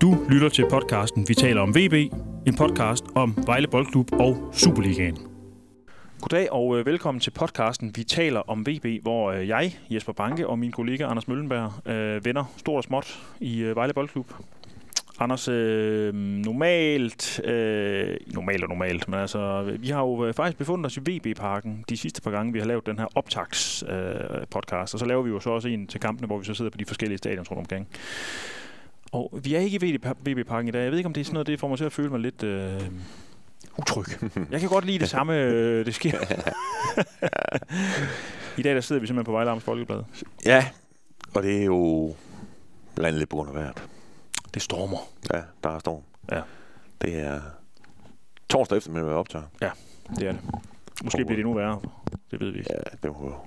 Du lytter til podcasten Vi taler om VB, en podcast om Vejle Boldklub og Superligaen. Goddag og velkommen til podcasten Vi taler om VB, hvor jeg, Jesper Banke og min kollega Anders Møllenberg vender stort og småt i Vejle Boldklub. Anders, normalt, men altså, vi har jo faktisk befundet os i VB-parken de sidste par gange, vi har lavet den her optaktspodcast, og så laver vi jo så også en til kampene, hvor vi så sidder på de forskellige stadions rundt omkring. Og vi er ikke i VB-parken i dag. Jeg ved ikke, om det er sådan noget, det får mig til at føle mig lidt utryg. Jeg kan godt lide det samme, det sker. I dag der sidder vi simpelthen på Vejle Amts Folkeblad. Ja, og det er jo blandt lidt på grund af vejret. Det stormer. Ja, der er storm. Ja. Det er torsdag eftermiddag, vi optager. Ja, det er det. Måske bliver det endnu værre. Det ved vi ikke. Ja,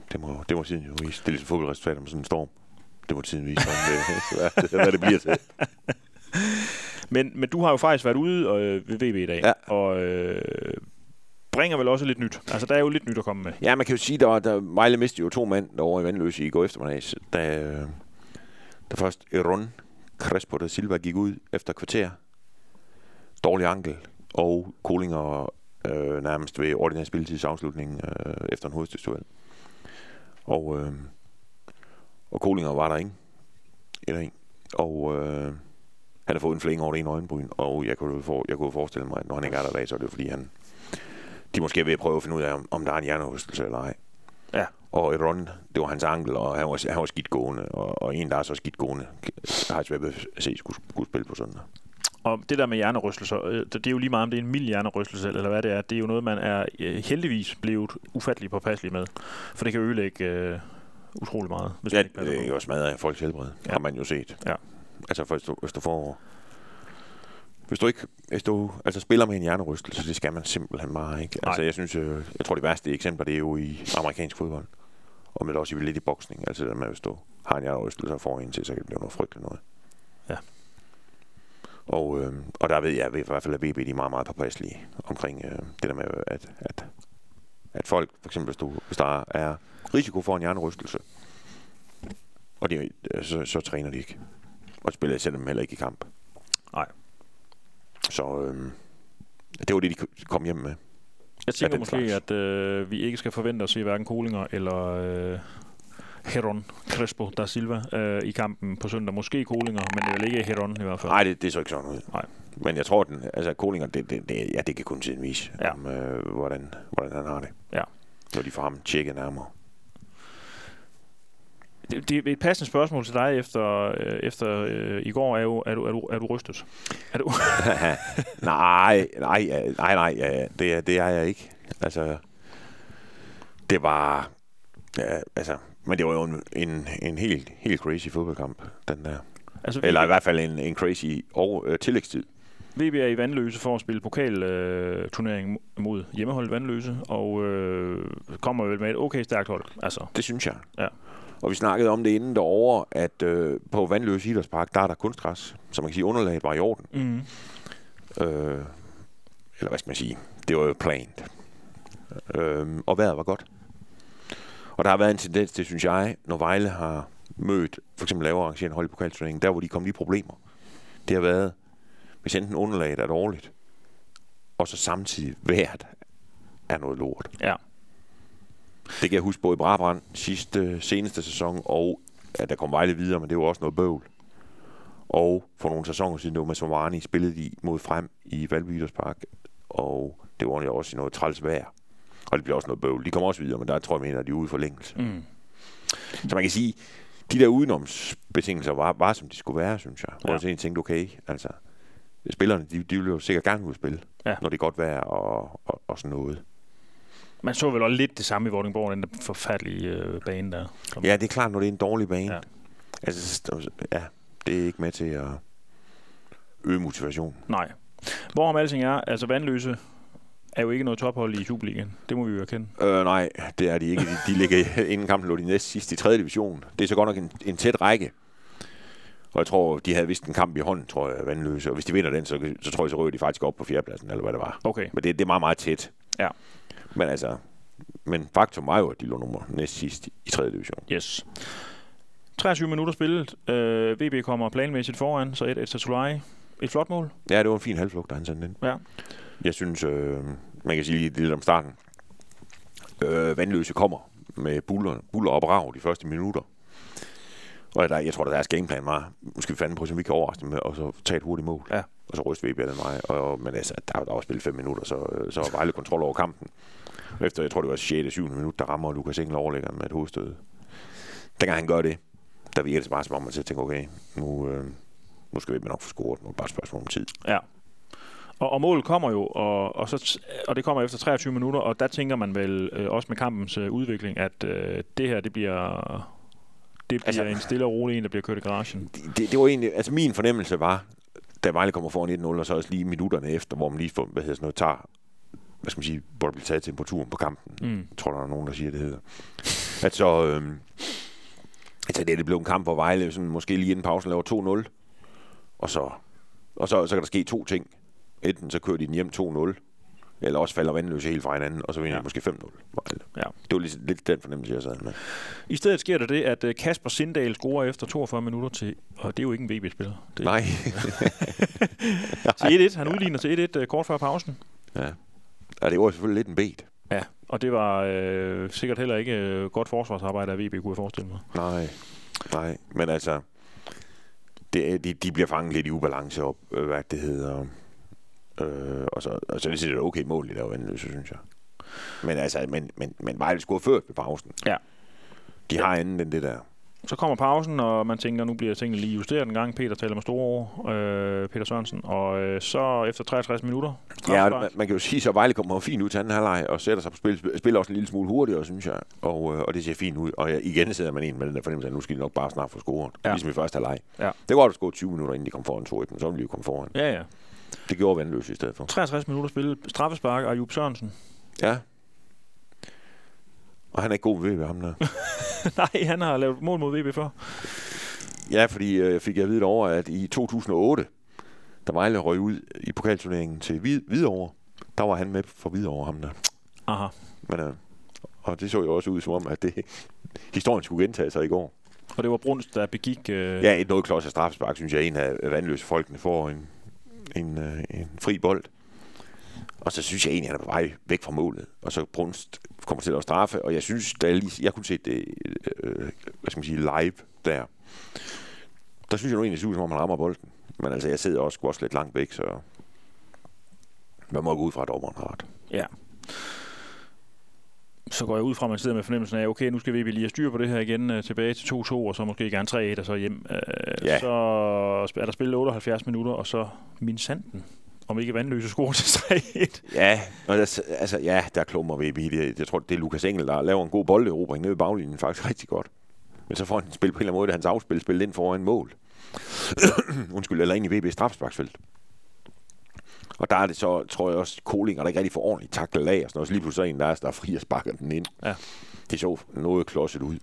det må tiden jo vise. Det er ligesom fodboldresultater med sådan en storm. Det må tiden vise, hvad det bliver til. Men du har jo faktisk været ude ved VB i dag, ja. Og bringer vel også lidt nyt. Altså, der er jo lidt nyt at komme med. Ja, man kan jo sige, der Vejle mistede jo 2 mand derovre i Vandløse i går eftermiddag. Der først Heron Crespo da Silva gik ud efter kvarter. Dårlig ankel. Og Kolinger nærmest ved ordinær spilletidsafslutning efter en hovedstødsduel. Og Kolinger var der ikke. Og han har fået en flænge over det ene øjenbryn. Og jeg kunne forestille mig, at når han ikke er der i dag, så er det fordi han... De måske er ved at prøve at finde ud af, om der er en hjernerystelse eller ej. Ja. Og Heron, det var hans ankel, og han var skidt gående. Og en, der er så skidt gående, har svært ved at se, skulle spille på søndag. Og det der med hjernerystelser, det er jo lige meget, om det er en mild hjernerystelse, eller hvad det er. Det er jo noget, man er heldigvis blevet ufattelig påpasselig med. For det kan ødelægge utrolig meget. Hvis ja, man det er jo smadret af folks helbred, ja. Har man jo set. Ja. Altså, hvis du får... Hvis du altså spiller med en hjernerystelse, det skal man simpelthen bare ikke. Altså, jeg tror de værste eksempler, det er jo i amerikansk fodbold. Og med det også lidt i boksning. Altså det med, hvis du har en hjernerystelse og får en til, så kan det blive noget frygteligt noget. Ja. Og der ved jeg i hvert fald, at VB de er meget, meget påpasselige omkring det der med, at folk, for eksempel hvis der er risiko for en hjernerystelse, og så træner de ikke. Og spiller selvom heller ikke i kamp. Nej. Så det var det, de kom hjem med. Jeg tænker måske, at vi ikke skal forvente at se hverken Kolinger eller Heron Crespo da Silva i kampen på søndag. Måske Kolinger, men det vil ikke Heron i hvert fald. Nej, det så ikke sådan ud. Nej. Men jeg tror, altså Kolinger, det kan kun tiden vise, ja. Om, hvordan han har det. Ja. Når de får ham tjekket nærmere. Det er et passende spørgsmål til dig efter i går, er jo, er du rystet? Er du? nej, det er jeg ikke. Altså, det var, ja, altså, men det var jo en helt crazy fodboldkamp, den der. Altså, eller i hvert fald en crazy tillægstid. VB er i Vandløse for at spille pokalturnering mod hjemmeholdet Vandløse, og kommer vel med et okay stærkt hold. Altså. Det synes jeg. Ja. Og vi snakkede om det inden derovre, at på Vandløse Idrætspark, der er der kunstgræs. Så man kan sige, underlaget var i orden. Mm. Eller hvad skal man sige? Det var jo plant. Og vejret var godt. Og der har været en tendens til, synes jeg, når Vejle har mødt for eksempel lavere arrangerende hold i pokalturneringen, der hvor de kom lige problemer. Det har været, hvis enten underlaget er dårligt, og så samtidig vejret er noget lort. Ja. Det kan jeg huske både i Brabrand seneste sæson, og at der kom Vejle videre, men det var også noget bøvl. Og for nogle sæsoner siden, det var med Somarani, spillede de mod Frem i Valby Idrætspark, og det var jo også noget træls vejr. Og det blev også noget bøvl. De kom også videre, men der tror jeg, mener, at de er ude i forlængelse. Mm. Så man kan sige, de der udenomsbetingelser var som de skulle være, synes jeg. Og jeg tænkte, okay, altså, spillerne, de ville jo sikkert gerne ud at spille, ja. Når det er godt vejr og sådan noget. Man så vel også lidt det samme i Vordingborg, den der forfærdelige bane der. Ja, det er klart, når det er en dårlig bane. Ja. Altså, ja, det er ikke med til at øge motivation. Nej. Hvorom alting er, altså Vandløse er jo ikke noget tophold i Superligaen. Det må vi jo erkende. Nej, det er de ikke. De ligger inden kampen lå de næst sidst i 3. division. Det er så godt nok en tæt række. Og jeg tror, de havde vist en kamp i hånden, tror jeg, Vandløse. Og hvis de vinder den, så tror jeg, så røg de faktisk op på 4. pladsen, eller hvad det var. Okay. Men det er meget, meget tæt. Ja. Men altså, faktum var jo, at de lå nummer næst sidst i 3. division. Yes. 23 minutter spillet. VB kommer planmæssigt foran, så 1-1 til Solaj. Et flot mål. Ja, det var en fin halvflugt, da han sendte den. Ja. Jeg synes, man kan sige lidt om starten. Vandløse kommer med buller og brav de første minutter. Og jeg tror, at deres gameplan var, skal vi fandme prøve, som vi kan overraske dem med, og så tage et hurtigt mål. Ja. Og så ryste VB af den vej. Men altså, der var spillet 5 minutter, så var Vejle kontrol over kampen. Efter, jeg tror, det var 6. og 7. minut, der rammer Lukas Engel overlæggeren med et hovedstød. Dengang han gør det, der virker det bare som om, man tænker, okay, nu skal vi nok få scoret. Nu er bare et spørgsmål om tid. Ja. Og målet kommer jo, og det kommer efter 23 minutter, og der tænker man vel også med kampens udvikling, at det her, det bliver en stille og rolig en, der bliver kørt i garagen. Det var egentlig, altså min fornemmelse var, da Vejle kommer foran 1-0, og så også lige minutterne efter, hvor man lige får, hvor det bliver taget temperaturen på kampen. Mm. Jeg tror, der er nogen, der siger, det hedder. Altså det blev en kamp, hvor Vejle sådan, måske lige inden pausen laver 2-0, og så kan der ske to ting. Enten så kører de den hjem 2-0, eller også falder Vandløse helt fra hinanden, og så vinder de måske 5-0. Ja. Det var lidt den fornemmelse, jeg sad med. I stedet sker det, at Kasper Sindal scorer efter 42 minutter til, og det er jo ikke en VB-spiller. Nej. Til 1-1. Han udligner til 1-1 kort før pausen. Ja. Og det var selvfølgelig lidt en bet. Ja, og det var sikkert heller ikke godt forsvarsarbejde af VB, kunne jeg forestille mig. Nej, men altså, de bliver fanget lidt i ubalance op, hvad det hedder. Og så det er et okay mål, det der var Vandløse, synes jeg. Men Vejle skulle have ført ved pausen. Ja. De har anden end det der. Så kommer pausen, og man tænker, nu bliver tingene lige justeret en gang. Peter taler med store ord, Peter Sørensen. Og så efter 63 minutter... Ja, man kan jo sige, så Vejle kommer fint ud til anden halvleg og sætter sig på spil. Spiller også en lille smule hurtigere, synes jeg. Og det ser fint ud. Og igen sidder man ind med den der fornemmelse, at nu skal de nok bare snart få scoret. Ja. Ligesom i første halvleg. Ja. Det var godt at score 20 minutter, inden de kom foran 2-1. Så ville de jo komme foran. Ja. Det gjorde Vandløse i stedet for. 63 minutter spillet, straffespark af Jupp Sørensen. Ja. Og han er ikke god ved VB, ham der. Nej, han har lavet mål mod VB før. Ja, fordi fik jeg at vide over, at i 2008, da Vejle røg ud i pokalturneringen til Hvidovre, der var han med for Hvidovre, ham der. Aha. Men, og det så jo også ud som om, at historien skulle gentage sig i går. Og det var Brunst, der begik... Ja, et noget klods af straffespark, synes jeg, en af Vandløse folkene får en fri bold. Og så synes jeg egentlig, at han er på vej væk fra målet. Og så Brunst kommer til at straffe. Og jeg synes, da jeg kunne se det live der. Der synes jeg nu egentlig, som om han rammer bolden. Men altså, jeg sidder også lidt langt væk, så man må gå ud fra, at dommeren har ret. Ja. Så går jeg ud fra, at man sidder med fornemmelsen af, okay, nu skal vi lige have styr på det her igen, tilbage til 2-2, og så måske gerne 3-1, og så hjem. Ja. Så er der spillet 78 minutter, og så minsanden, om ikke Vandløse scorer til 3-1. Ja, der klummer VB i det. Jeg tror, det er Lukas Engel, der laver en god boldeerobring nede i baglinjen, faktisk rigtig godt. Men så får han spillet på en eller anden måde, da hans afspil spillet ind foran mål. Eller ind i VB's strafsparksfelt. Og der er det så, tror jeg også, Kolinger, der ikke rigtig får ordentligt taklet af, og sådan noget. Så lige pludselig en, der er fri og sparker den ind. Ja. Det så noget klodset ud.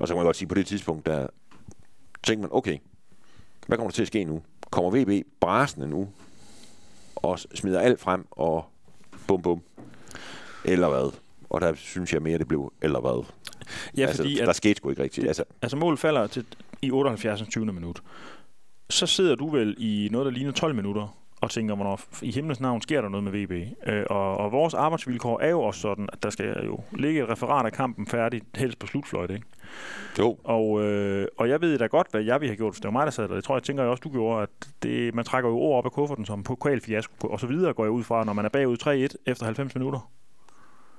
Og så kan man godt sige, på det tidspunkt, der tænker man, okay, hvad kommer der til at ske nu? Kommer VB brasende nu, og smider alt frem, og bum bum, eller hvad? Og der synes jeg mere, det blev eller hvad. Ja, fordi der skete sgu ikke rigtigt. Altså målet falder til i 78. 20. minut. Så sidder du vel i noget, der ligner 12 minutter, og tænker, hvornår i himlens navn sker der noget med VB. Og vores arbejdsvilkår er jo også sådan, at der skal jo ligge et referat af kampen færdigt, helst på slutfløjt, ikke? Jo. Og jeg ved da godt, hvad jeg ville have gjort, hvis det var mig, der sad der. Det tror jeg, også, du gjorde, at man trækker jo ord op af kufferten som pokalfiasko, og så videre går jeg ud fra, når man er bagud 3-1 efter 90 minutter.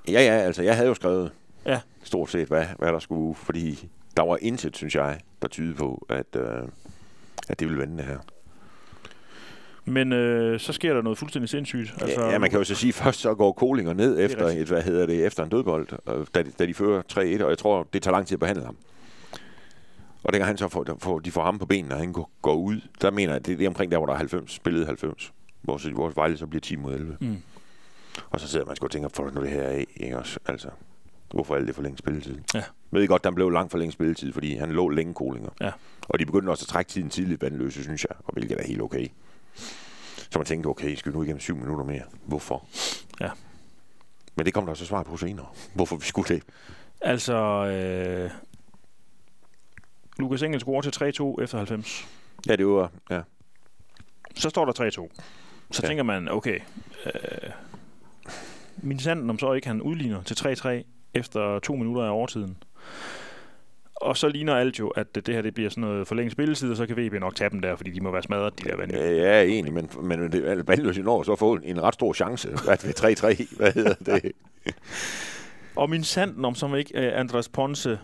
Ja, altså jeg havde jo skrevet stort set, hvad der skulle, fordi der var intet, synes jeg, der tydede på, at det ville vende det her. Men så sker der noget fuldstændig sindssygt. Altså, man kan jo så sige, først så går Kolinger ned efter efter en dødbold, da de fører 3-1, og jeg tror, det tager lang tid at behandle ham. Og dengang han så får ham på benene, og han går ud, der mener jeg, det er omkring der, hvor der er 90, spillet 90, hvor Vejle så bliver 10 mod 11. Mm. Og så sidder man og tænker, får nu det her af, ikke også? Altså, hvorfor alt det for længe spilletid? Ja. Ved I godt, der blev langt for længe spilletid, fordi han lå længe Kolinger. Ja. Og de begyndte også at trække tiden tidligt Vandløse, synes jeg, og hvilket er helt okay. Så man tænkte, okay, skal vi nu igennem 7 minutter mere? Hvorfor? Ja. Men det kom der så svar på senere. Hvorfor vi skulle det? Altså, Lukas Engel scorer til 3-2 efter 90. Ja, det var, ja. Så står der 3-2. Så ja, tænker man, okay, min sanden om så ikke han udligner til 3-3 efter 2 minutter af overtiden. Og så ligner alt jo, at det her det bliver sådan noget forlænget spilletid, og så kan VB nok tabe dem der, fordi de må være smadret, de der vandløse. Ja, egentlig, men det er vandløse når så får en ret stor chance at ved 3-3, hvad hedder det? Og min sanden om som ikke Andres Ponce,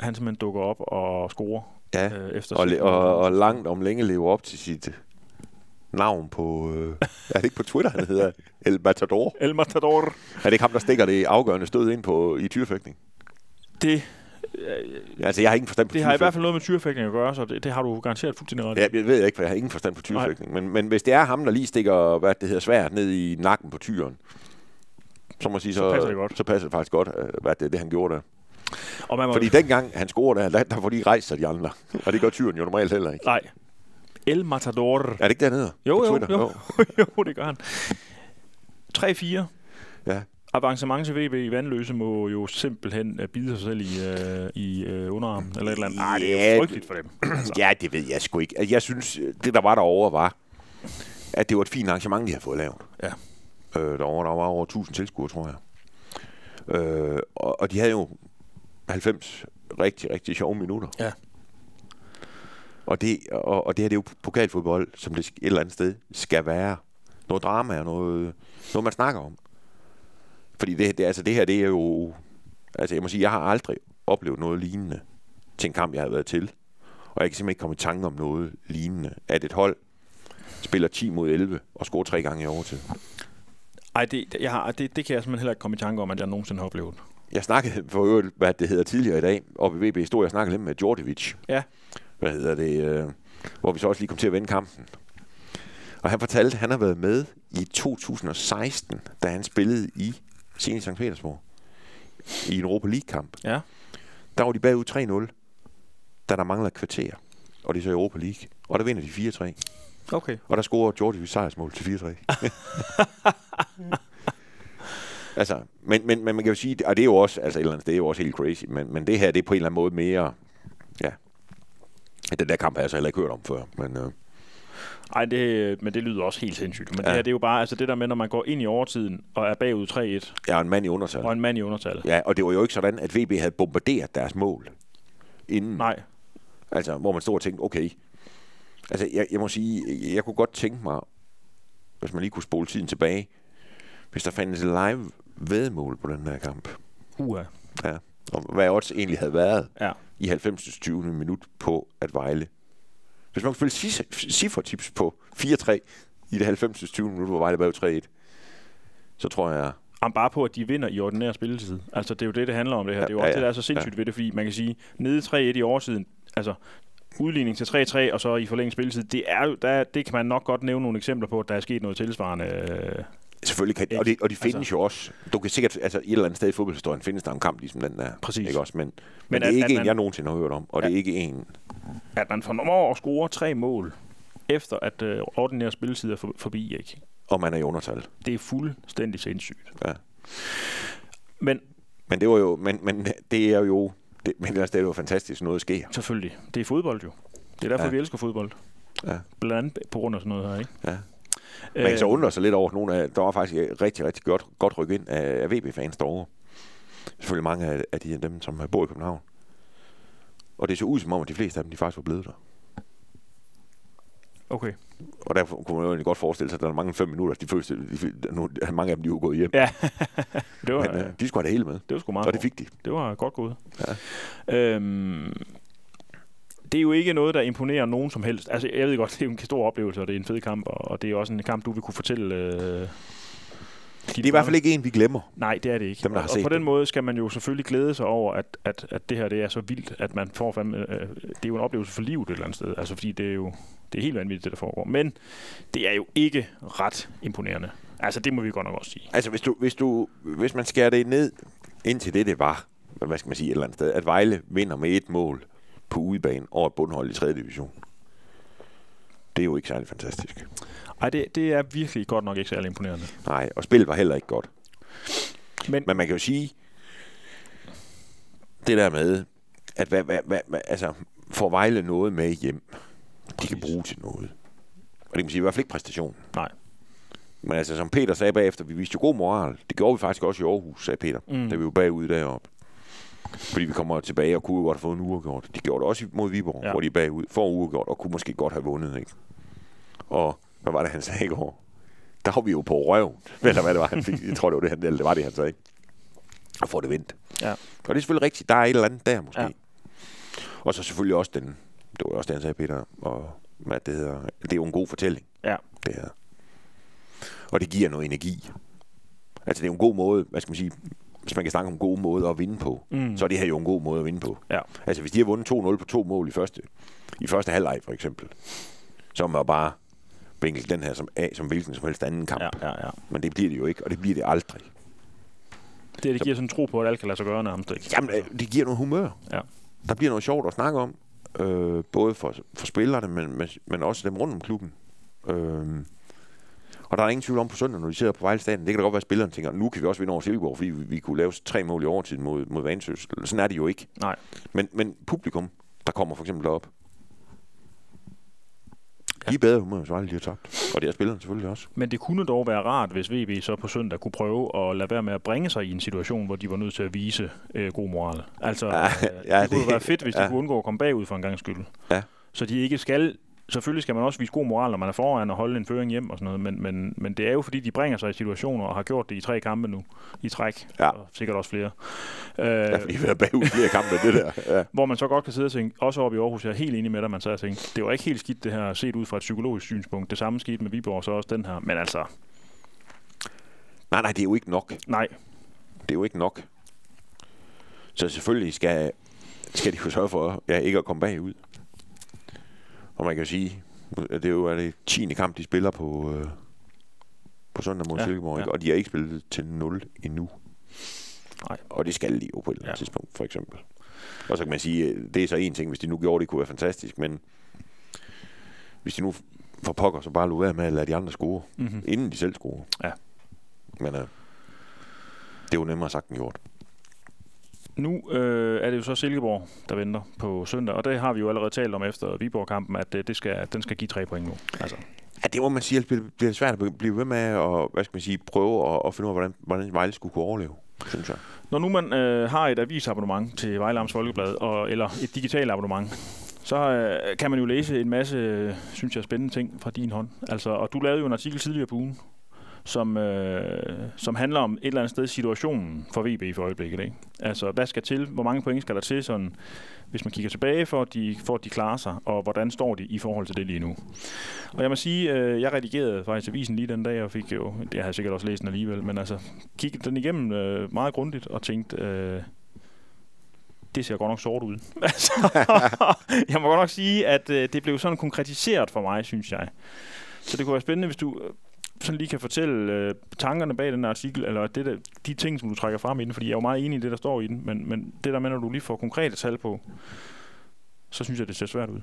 han simpelthen dukker op og scorer. Ja, efter og langt om længe lever op til sit navn på... er det ikke på Twitter, han hedder? El Matador. El Matador. Er det ikke ham, der stikker det afgørende stød ind på, i tyrefægtning? Det... altså, jeg har ingen forstand på tyrefægtning. Det har i hvert fald noget med tyrefægtning at gøre, så det har du garanteret fuldstændig ret. Ja, jeg ved ikke, for jeg har ingen forstand på tyrefægtning. Men hvis det er ham, der lige stikker, hvad det hedder, svært ned i nakken på tyren, så må sige, så passer det godt. Så passer det faktisk godt, hvad det han gjorde der. Og man må... fordi dengang han scorede der får de rejst sig de andre. Og det gør tyren jo normalt heller ikke. Nej. El Matador. Er det ikke dernede? Jo, det gør han. 3-4. Ja. Avancement til VB i Vandløse må jo simpelthen bide sig selv i underarmen eller et eller andet. Nej, det er jo frygteligt for dem. Altså. Ja, det ved jeg sgu ikke. Jeg synes, det der var derovre var, at det var et fint arrangement, de havde fået lavet. Ja. Derovre, der var over 1000 tilskuere, tror jeg. Og de havde jo 90 rigtig, rigtig sjove minutter. Ja. Og det her, det er jo pokalfodbold, som det et eller andet sted skal være. Noget drama og noget man snakker om. Fordi det her, det er jo... altså, jeg må sige, jeg har aldrig oplevet noget lignende til en kamp, jeg har været til. Og jeg kan simpelthen ikke komme i tanke om noget lignende. At et hold spiller 10-11 og scorer 3 gange i overtid. Ej, det kan jeg simpelthen heller ikke komme i tanke om, at jeg nogensinde har oplevet. Jeg snakkede for øvrigt, hvad det hedder tidligere i dag, oppe i VB Historie, jeg snakkede lidt med Đorđević. Ja. Hvad hedder det? Hvor vi så også lige kom til at vende kampen. Og han fortalte, at han har været med i 2016, da han spillede i St. Petersburg i en Europa League-kamp. Ja. Der var de bagud 3-0, da der mangler et kvarter. Og det er så Europa League. Og der vinder de 4-3. Okay. Og der scorer Đorđević sejrsmål til 4-3. Altså, men man kan jo sige, og det er jo også, altså et eller andet, det er jo også helt crazy, men det her, det er på en eller anden måde mere, ja, den der kamp har jeg så heller ikke hørt om før, men... Ej, men det lyder også helt sindssygt. Men ja, det her, det er jo bare, altså det der med, når man går ind i overtiden og er bagud 3-1. Ja, en mand i undertal. Ja, og det var jo ikke sådan, at VB havde bombarderet deres mål inden. Nej. Altså, hvor man stod og tænkte, okay. Altså, jeg må sige, jeg kunne godt tænke mig, hvis man lige kunne spole tiden tilbage, hvis der fandtes live væddemål på den her kamp. Ja. Og hvad odds egentlig havde været i 90-20 minut på at Vejle. Hvis man kunne spille ciffertips på 4-3 i det 90-20 minut, hvor Vejle bag 3-1, så tror jeg... Jamen bare på, at de vinder i ordinær spilletid. Altså, det er jo det handler om det her. Ja, det er jo også det, der er så sindssygt ved det, fordi man kan sige, nede 3-1 i overtiden, altså... udligning til 3-3, og så i forlænget spilletid, det er jo, det kan man nok godt nævne nogle eksempler på, at der er sket noget tilsvarende. Selvfølgelig kan det, og de findes altså, jo også. Du kan sikkert, altså et eller andet sted i fodboldhistorien, findes der en kamp ligesom den der. Præcis. Ikke også? Men det er ikke en, jeg nogensinde har hørt om, og det er ikke en... At man formår at score 3 mål, efter at ordinære spilletid er forbi, ikke? Og man er i undertal. Det er fuldstændig sindssygt. Ja. Men det var jo... Men det er jo... Men det er jo fantastisk, noget sker. Selvfølgelig. Det er fodbold jo. Det er derfor, vi elsker fodbold. Ja. Blandt andet på grund af sådan noget her, ikke? Ja. Man kan så undre sig lidt over, at nogle af, der var faktisk rigtig, rigtig godt ryk ind af VB-fans derovre. Selvfølgelig mange af dem, som bor i København. Og det så ud som om, at de fleste af dem, de faktisk var blevet der. Okay. Og derfor kunne man jo egentlig godt forestille sig, at der er mange 5 minutter, de første, mange af dem, de var gået hjem. Ja, det var... Men, de skulle have det hele med. Det var sgu meget. Og det fik de. Det var godt gået. Ja. Det er jo ikke noget, der imponerer nogen som helst. Altså, jeg ved godt, det er jo en stor oplevelse, og det er en fed kamp, og det er også en kamp, du vil kunne fortælle... det er i hvert fald ikke en, vi glemmer. Nej, det er det ikke. Dem, og på den måde skal man jo selvfølgelig glæde sig over, at det her det er så vildt, at man får fandme... det er jo en oplevelse for livet et eller andet sted. Altså, fordi det er jo... Det er helt vanvittigt, det der foregår. Men det er jo ikke ret imponerende. Altså, det må vi godt nok også sige. Altså, hvis man skærer det ned indtil det var, hvad skal man sige, et eller andet sted, at Vejle vinder med 1 mål på udebane over et bundhold i 3. division. Det er jo ikke særlig fantastisk. Ej, det er virkelig godt nok ikke særlig imponerende. Nej, og spillet var heller ikke godt. Men man kan jo sige, det der med, at altså... får Vejle noget med hjem, de kan bruge til noget. Og det kan man sige, i hvert fald ikke præstationen. Nej. Men altså, som Peter sagde bagefter, vi viste jo god moral. Det gjorde vi faktisk også i Aarhus, sagde Peter. Da vi var bagude deroppe. Fordi vi kommer tilbage og kunne jo godt have fået en uafgjort. De gjorde det også mod Viborg, hvor de er bagud for en uafgjort, og kunne måske godt have vundet, ikke? Og hvad var det, han sagde i går? Der var vi jo på røven. Eller hvad det var, han fik. Jeg tror, det var det, eller det var det, han sagde, ikke? Og får det vendt. Ja. Og det er selvfølgelig rigtigt. Der er et eller andet der, måske. Ja. Og så selvfølgelig også den, det var også den, sagde Peter, og hvad det hedder, det er jo en god fortælling. Ja. Det her. Og det giver noget energi. Altså, det er jo en god måde, hvad skal man sige, hvis man kan snakke om gode måder at vinde på, så er det her jo en god måde at vinde på. Ja. Altså, hvis de har vundet 2-0 på to mål i første halvleg, for eksempel, så er man bare vinklet den her som A, som hvilken som helst anden kamp. Ja. Men det bliver det jo ikke, og det bliver det aldrig. Det giver sådan en tro på, at alt kan lade sig gøre nærmest. Jamen, det giver noget humør. Ja. Der bliver noget sjovt at snakke om, både for spillerne, men også dem rundt om klubben. Og der er ingen tvivl om på søndag, når de sidder på Vejle Stadion. Det kan da godt være, at spillerne tænker, nu kan vi også vinde over Silkeborg, fordi vi kunne lave 3 mål i overtid mod Vansøs. Sådan er det jo ikke. Nej. Men publikum, der kommer for eksempel derop, de er bedre humør, så aldrig de har tabt. Og det er spillerne selvfølgelig også. Men det kunne dog være rart, hvis VB så på søndag kunne prøve at lade være med at bringe sig i en situation, hvor de var nødt til at vise god moral. Altså, det kunne være fedt, hvis de kunne undgå at komme bagud for en gangs skyld. Ja. Så de ikke skal... Selvfølgelig skal man også vise god moral, når man er foran og holde en føring hjem og sådan noget, men det er jo fordi, de bringer sig i situationer og har gjort det i 3 kampe nu i træk, og sikkert også flere. Fordi vi har bagud flere kampe med det der. Ja. Hvor man så godt kan sidde og tænke, også oppe i Aarhus, jeg er helt enig med dig, man så har tænkt, det var ikke helt skidt det her, set ud fra et psykologisk synspunkt. Det samme skete med Viborg, så også den her, men altså... Nej, det er jo ikke nok. Nej. Det er jo ikke nok. Så selvfølgelig skal de jo sørge for ikke at komme bagud. Og man kan sige, at det jo er det 10. kamp, de spiller på søndag mod Silkeborg, og de har ikke spillet til 0 endnu. Nej. Og det skal de jo på et eller andet tidspunkt, for eksempel. Og så kan man sige, det er så en ting, hvis de nu gjorde det, kunne være fantastisk, men hvis de nu får pokker, så bare lade være med at lade de andre score, inden de selv scorer. Ja. Men det er jo nemmere sagt end gjort. Nu er det jo så Silkeborg, der venter på søndag, og det har vi jo allerede talt om efter Viborg-kampen, at den skal give 3 point nu. Altså. Ja, det må man sige, det bliver svært at blive ved med at prøve at finde ud af, hvordan Vejle skulle kunne overleve, synes jeg. Når nu man har et avisabonnement til Vejle Amts Folkeblad, eller et digitalt abonnement, så kan man jo læse en masse, synes jeg, spændende ting fra din hånd. Altså, og du lavede jo en artikel tidligere på ugen, som handler om et eller andet sted situationen for VB for øjeblikket, ikke? Altså, hvad skal til? Hvor mange point skal der til, sådan, hvis man kigger tilbage, for at de klarer sig? Og hvordan står de i forhold til det lige nu? Og jeg må sige, jeg redigerede faktisk avisen lige den dag, og fik jo... Jeg havde sikkert også læst den alligevel, men altså, kiggede den igennem meget grundigt og tænkte... Det ser godt nok sort ud. Jeg må godt nok sige, at det blev sådan konkretiseret for mig, synes jeg. Så det kunne være spændende, hvis du... sådan lige kan fortælle tankerne bag den artikel, eller de ting, som du trækker frem i den, fordi jeg er jo meget enig i det, der står i den, men det der med, når du lige får konkrete tal på, så synes jeg, det ser svært ud.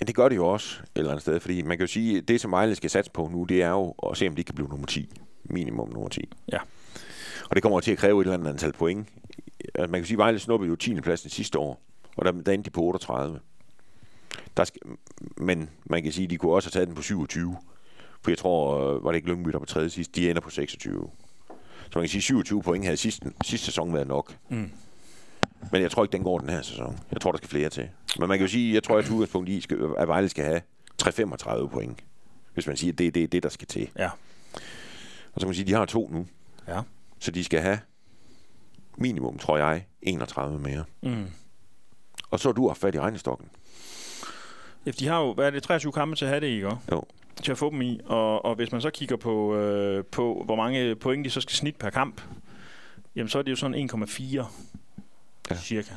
Ja, det gør det jo også et eller andet sted, fordi man kan jo sige, det som Vejle skal satse på nu, det er jo at se, om de kan blive nummer 10. Minimum nummer 10. Ja. Og det kommer til at kræve et eller andet antal point. Man kan sige, Vejle snuppede jo 10. pladsen sidste år, og der endte de på 38. Men man kan sige, de kunne også have taget den på 27. For jeg tror, var det ikke Lyngby, der på 3. sidst? De ender på 26. Så man kan sige, at 27 point havde sidste sæson været nok. Men jeg tror ikke, den går den her sæson. Jeg tror, der skal flere til. Men man kan jo sige, jeg tror, at udgangspunkt i, at Vejle skal have 3,35 point. Hvis man siger, at det er det, der skal til. Ja. Og så kan man sige, at de har 2 nu. Ja. Så de skal have minimum, tror jeg, 31 mere. Og så er du haft fat i regnestokken. Ja, de har jo, hvad er det, 23 kampe til at have det, ikke? Jo. Til at få dem i, og hvis man så kigger på hvor mange point de så skal snitte per kamp, jamen så er det jo sådan 1,4 cirka.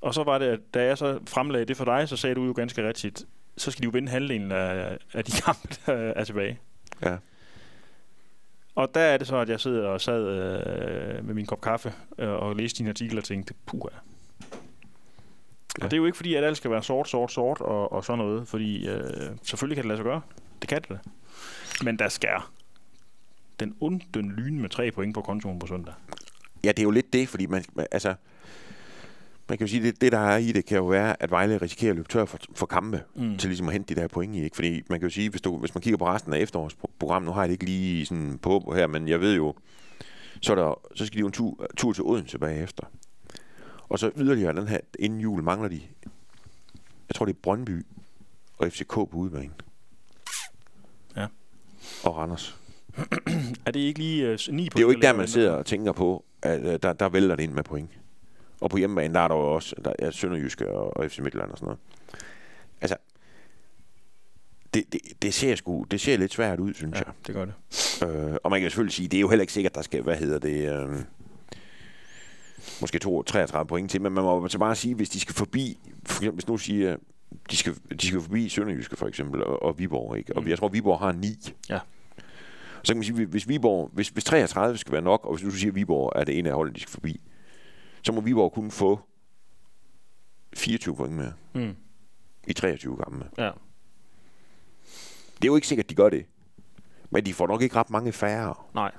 Og så var det, at da jeg så fremlagde det for dig, så sagde du jo ganske rigtigt, så skal de jo vinde halvdelen af de kampe, der er tilbage. Ja. Og der er det så, at jeg sad med min kop kaffe og læste dine artikler og tænkte, puha. Ja. Og det er jo ikke fordi, at alt skal være sort og sådan noget, fordi selvfølgelig kan det lade sig gøre. Det kan det. Men der skal den ondøn lyn med 3 point på kontoen på søndag. Ja, det er jo lidt det, fordi man, altså, Man kan jo sige, det der er i det, kan jo være, at Vejle risikerer at løbe tør for kampe, til ligesom at hente de der point i. Ikke? Fordi man kan jo sige, hvis man kigger på resten af efterårsprogrammet, nu har jeg det ikke lige sådan på her, men jeg ved jo, så skal de jo en tur til Odense bagefter. Og så yderligere den her, inden jul mangler de, jeg tror det er Brøndby og FCK på udebane. Ja. Og Randers. Er det ikke lige 9 point? Det er jo ikke der, man sidder og tænker på, at der vælter det ind med point. Og på hjemmebane, der er der jo også Sønderjyske og FC Midtjylland og sådan noget. Altså, det ser lidt svært ud, synes jeg. Det gør det. Og man kan selvfølgelig sige, det er jo heller ikke sikkert, der skal, måske 33 point til, men man må bare sige, hvis de skal forbi, for eksempel, hvis nu siger, de skal forbi Sønderjyske for eksempel, og Viborg, ikke? Og jeg tror, Viborg har 9. Ja. Så kan man sige, hvis Viborg, hvis 33 skal være nok, og hvis du siger, Viborg er det ene af holdene, de skal forbi, så må Viborg kun få 24 point mere i 23 kampe. Ja. Det er jo ikke sikkert, de gør det. Men de får nok ikke ret mange færre. Nej.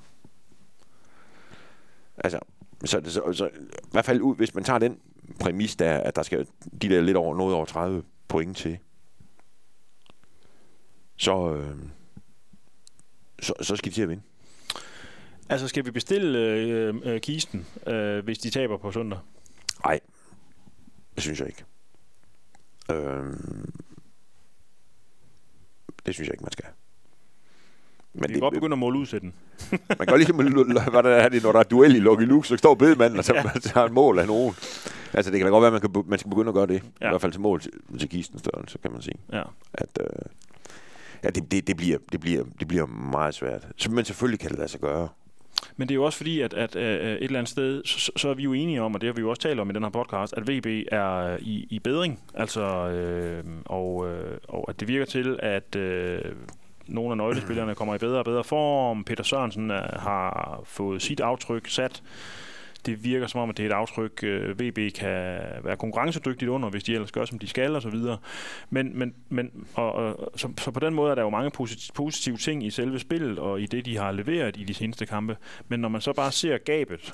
Altså, så i hvert fald ud, hvis man tager den præmis, der, at der skal de der lidt over noget over 30 point til, så skal de til at vinde. Altså, skal vi bestille kisten, hvis de taber på søndag? Nej, det synes jeg ikke. Det synes jeg ikke, man skal. Men vi kan godt begynde at måle udsætten. Man kan godt ligesom, når der er duel i Lucky Luke, så står bedemanden, og så tager en mål af nogen. Altså, det kan da godt være, at man skal begynde at gøre det. Ja. I hvert fald til mål til kistens størrelse, kan man sige. Ja. At... Det bliver meget svært. Men selvfølgelig kan det lade sig gøre. Men det er jo også fordi, at et eller andet sted, så er vi jo enige om, og det har vi jo også talt om i den her podcast, at VB er i bedring. Altså, og at det virker til, at nogle af nøglespillerne kommer i bedre og bedre form. Peter Sørensen har fået sit aftryk sat. Det virker som om, at det er et aftryk, VB kan være konkurrencedygtigt under, hvis de ellers gør, som de skal, og så videre. Men så på den måde er der jo mange positive ting i selve spillet, og i det, de har leveret i de seneste kampe. Men når man så bare ser gabet,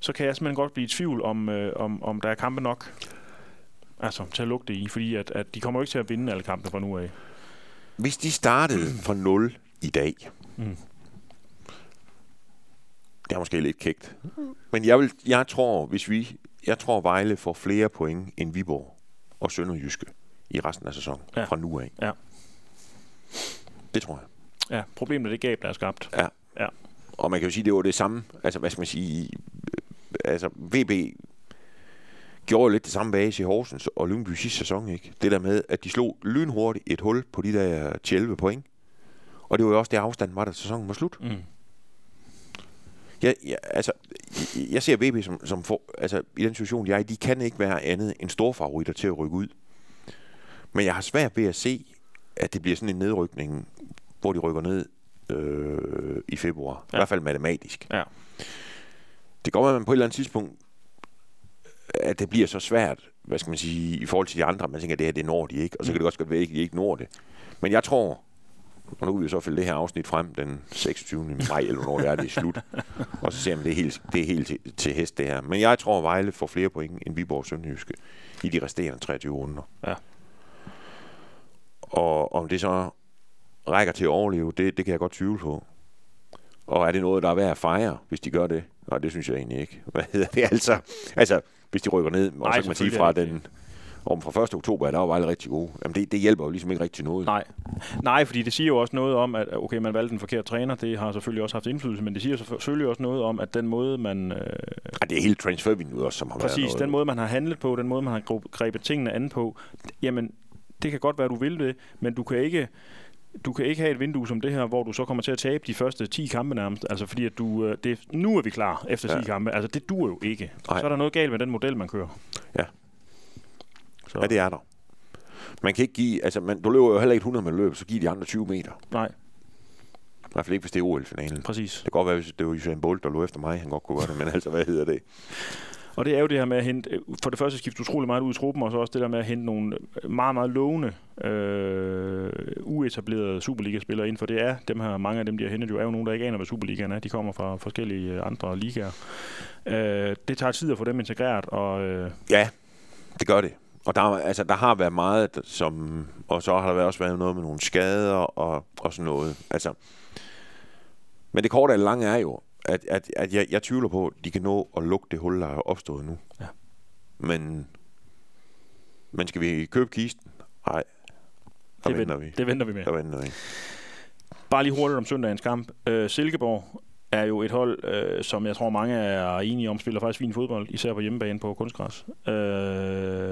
så kan jeg simpelthen godt blive i tvivl om der er kampe nok til at lukke det i, fordi at de kommer jo ikke til at vinde alle kampe fra nu af. Hvis de startede fra 0 i dag... Det er måske lidt kægt. Men jeg tror Vejle får flere point end Viborg og Sønderjyske i resten af sæsonen fra nu af. Ja. Det tror jeg. Ja, problemet er det gab, der er skabt. Ja. Ja. Og man kan jo sige, det var det samme. Altså, hvad skal man sige? Altså, VB gjorde lidt det samme base i Horsens og Lyngby sidste sæson, ikke? Det der med, at de slog lynhurtigt et hul på de der 11 point. Og det var jo også det afstand, da sæsonen var slut. Mm. Jeg ser VB som for, altså i den situation de kan ikke være andet end store favoritter til at rykke ud. Men jeg har svært ved at se, at det bliver sådan en nedrykning, hvor de rykker ned i februar. I hvert fald matematisk. Ja. Det går med, at man på et eller andet tidspunkt, at det bliver så svært, hvad skal man sige, i forhold til de andre. Man tænker, at det her, det når de ikke. Og så kan det også godt være, at de ikke når det. Men jeg tror... Og nu vil vi så fælde det her afsnit frem den 26. maj, eller når det er slut. Og så ser man, det er helt til hest, det her. Men jeg tror, Vejle får flere point end Viborg og Sønderjyske i de resterende 23 runder. Ja. Og om det så rækker til at overleve, det kan jeg godt tvivle på. Og er det noget, der er værd at fejre, hvis de gør det? Nej, det synes jeg egentlig ikke. Hvad hedder det altså? Altså, hvis de rykker ned, og så kan man sige fra den... Om fra 1. oktober, der var Vejle rigtig gode. Jamen det hjælper jo ligesom ikke rigtig noget. Nej, fordi det siger jo også noget om, at okay, man valgte en forkert træner. Det har selvfølgelig også haft indflydelse, men det siger selvfølgelig også noget om, at den måde, man... det er hele transfervinduet også, som har været noget. Præcis, den måde, man har handlet på, den måde, man har grebet tingene an på. Jamen, det kan godt være, du vil det, men du kan ikke have et vindue som det her, hvor du så kommer til at tabe de første 10 kampe nærmest. Altså fordi, at nu er vi klar efter 10 kampe. Altså det duer jo ikke. Ej. Så er der noget galt med den model, man kører. Ja. Så. Ja, det er der. Man kan ikke give... Altså, du løber jo heller ikke 100 meter løb, så giver de andre 20 meter. Nej. I hvert fald ikke, hvis det er OL-finalen. Præcis. Det kan godt være, hvis det var Usain Bolt, der lå efter mig. Han godt kunne gøre det, men altså, hvad hedder det? Og det er jo det her med at hente, for det første skifte utrolig meget ud i truppen, og så også det der med at hente nogle meget, meget lovende, uetablerede Superliga-spillere inden for det er dem her, mange af dem, de har hentet jo, er jo nogen, der ikke aner, hvad Superligaen er. De kommer fra forskellige andre ligaer. Det tager tid at få dem integreret. Og, ja, det gør det. Og der har været meget, som, og så har der også været noget med nogle skader og sådan noget. Altså, men det korte eller lange er jo, at jeg tvivler på, at de kan nå at lukke det hul, der er opstået nu. Ja. Men skal vi købe kisten? Nej. Det venter vi med. Der venter vi. Bare lige hurtigt om søndagens kamp. Silkeborg er jo et hold, som jeg tror mange er enige om, spiller faktisk fin fodbold, især på hjemmebane på kunstgræs.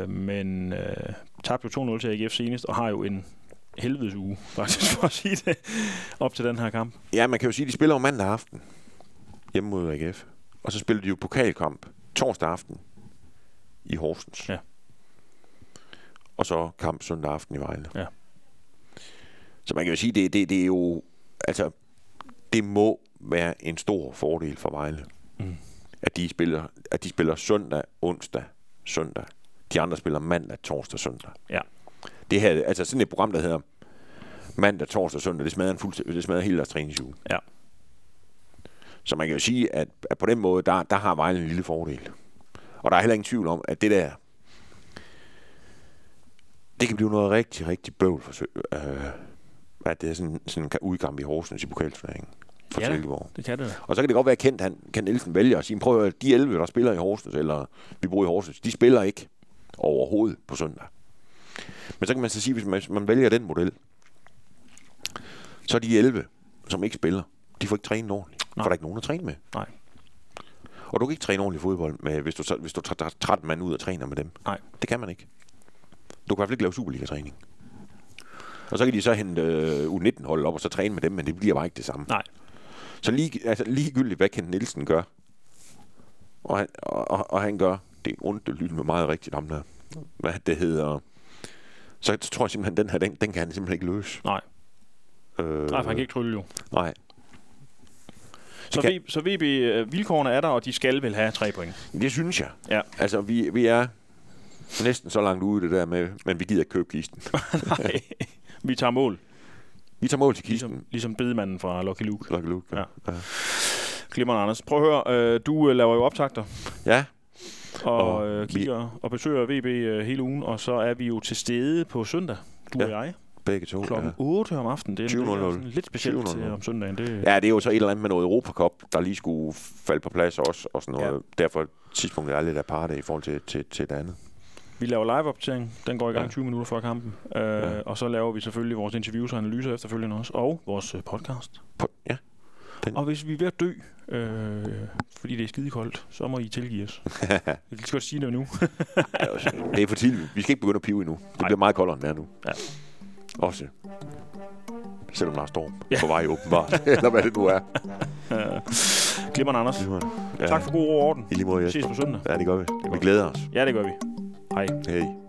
Men tabte jo 2-0 til AGF senest, og har jo en helvedes uge, faktisk, for at sige det, op til den her kamp. Ja, man kan jo sige, at de spiller om mandag aften hjemme mod AGF, og så spiller de jo pokalkamp torsdag aften i Horsens. Ja. Og så kamp søndag aften i Vejle. Ja. Så man kan jo sige, det er jo, altså, det må være en stor fordel for Vejle, at de spiller søndag, onsdag, søndag. De andre spiller mandag, torsdag, søndag. Ja. Det her, altså sådan et program, der hedder mandag, torsdag, søndag, det smadrer hele deres træningsuge. Ja. Så man kan jo sige, at på den måde, der har Vejle en lille fordel. Og der er heller ingen tvivl om, at det der, det kan blive noget rigtig, rigtig bøvl for at det er sådan en udkamp i Horsens i pokalturneringen for Silkeborg. Det kan det. Og så kan det godt være, at Kent Nielsen vælger at sige, prøv at høre, de 11, der spiller i Horsens, eller vi bor i Horsens, de spiller ikke overhovedet på søndag. Men så kan man så sige, hvis man vælger den model, så er de 11, som ikke spiller, de får ikke trænet ordentligt. Nej. For der er ikke nogen at træne med. Nej. Og du kan ikke træne ordentligt fodbold, med, hvis du tager 13 mand ud og træner med dem. Nej. Det kan man ikke. Du kan i hvert fald ikke lave Superliga-træning. Og så kan de så hente U19-hold op og så træne med dem, men det bliver bare ikke det samme. Nej. Så ligegyldigt, hvad Kent Nielsen gør, og han gør, det er ondt, det lyder med meget rigtigt om der, hvad det hedder, så tror jeg simpelthen, den her, den kan han simpelthen ikke løse. Nej. Nej, for han kan ikke trylle jo. Nej. Så VB-vilkårene er der, og de skal vel have 3 point. Det synes jeg. Ja. Altså, vi er næsten så langt ude det der med, men vi gider ikke købe kisten. Nej, vi tager mål. Vi tager mål til kisten. Ligesom bedemanden fra Lucky Luke. Ja. Glimrende, Anders. Prøv at høre, du laver jo optakter. Ja. Og kigger og besøger VB hele ugen, og så er vi jo til stede på søndag, du og jeg. Begge to. Klokken 8 om aftenen. Det er lidt specielt til om søndagen. Ja, det er jo så et eller andet med noget Europacup, der lige skulle falde på plads også, og sådan noget. Ja. Derfor tidspunktet er lidt aparte i forhold til det andet. Vi laver live-opdatering. Den går i gang 20 minutter før kampen. Og så laver vi selvfølgelig vores interviews og analyser efterfølgende også, og vores podcast. Ja. Og hvis vi er ved at dø, fordi det er skidekoldt, så må I tilgive os. Jeg kan lige godt sige det nu. Det er for tidligt. Vi skal ikke begynde at pive endnu. Det bliver meget koldere end det er nu. Ja. Også. Selvom der er storm på vej åbenbart. Eller hvad det nu er. Glimrende, Anders. Tak for god ro og orden. I lige måde, ja. Vi ses på søndag. Ja, det gør vi. Vi glæder os. Ja, det gør vi. Hej. Hej.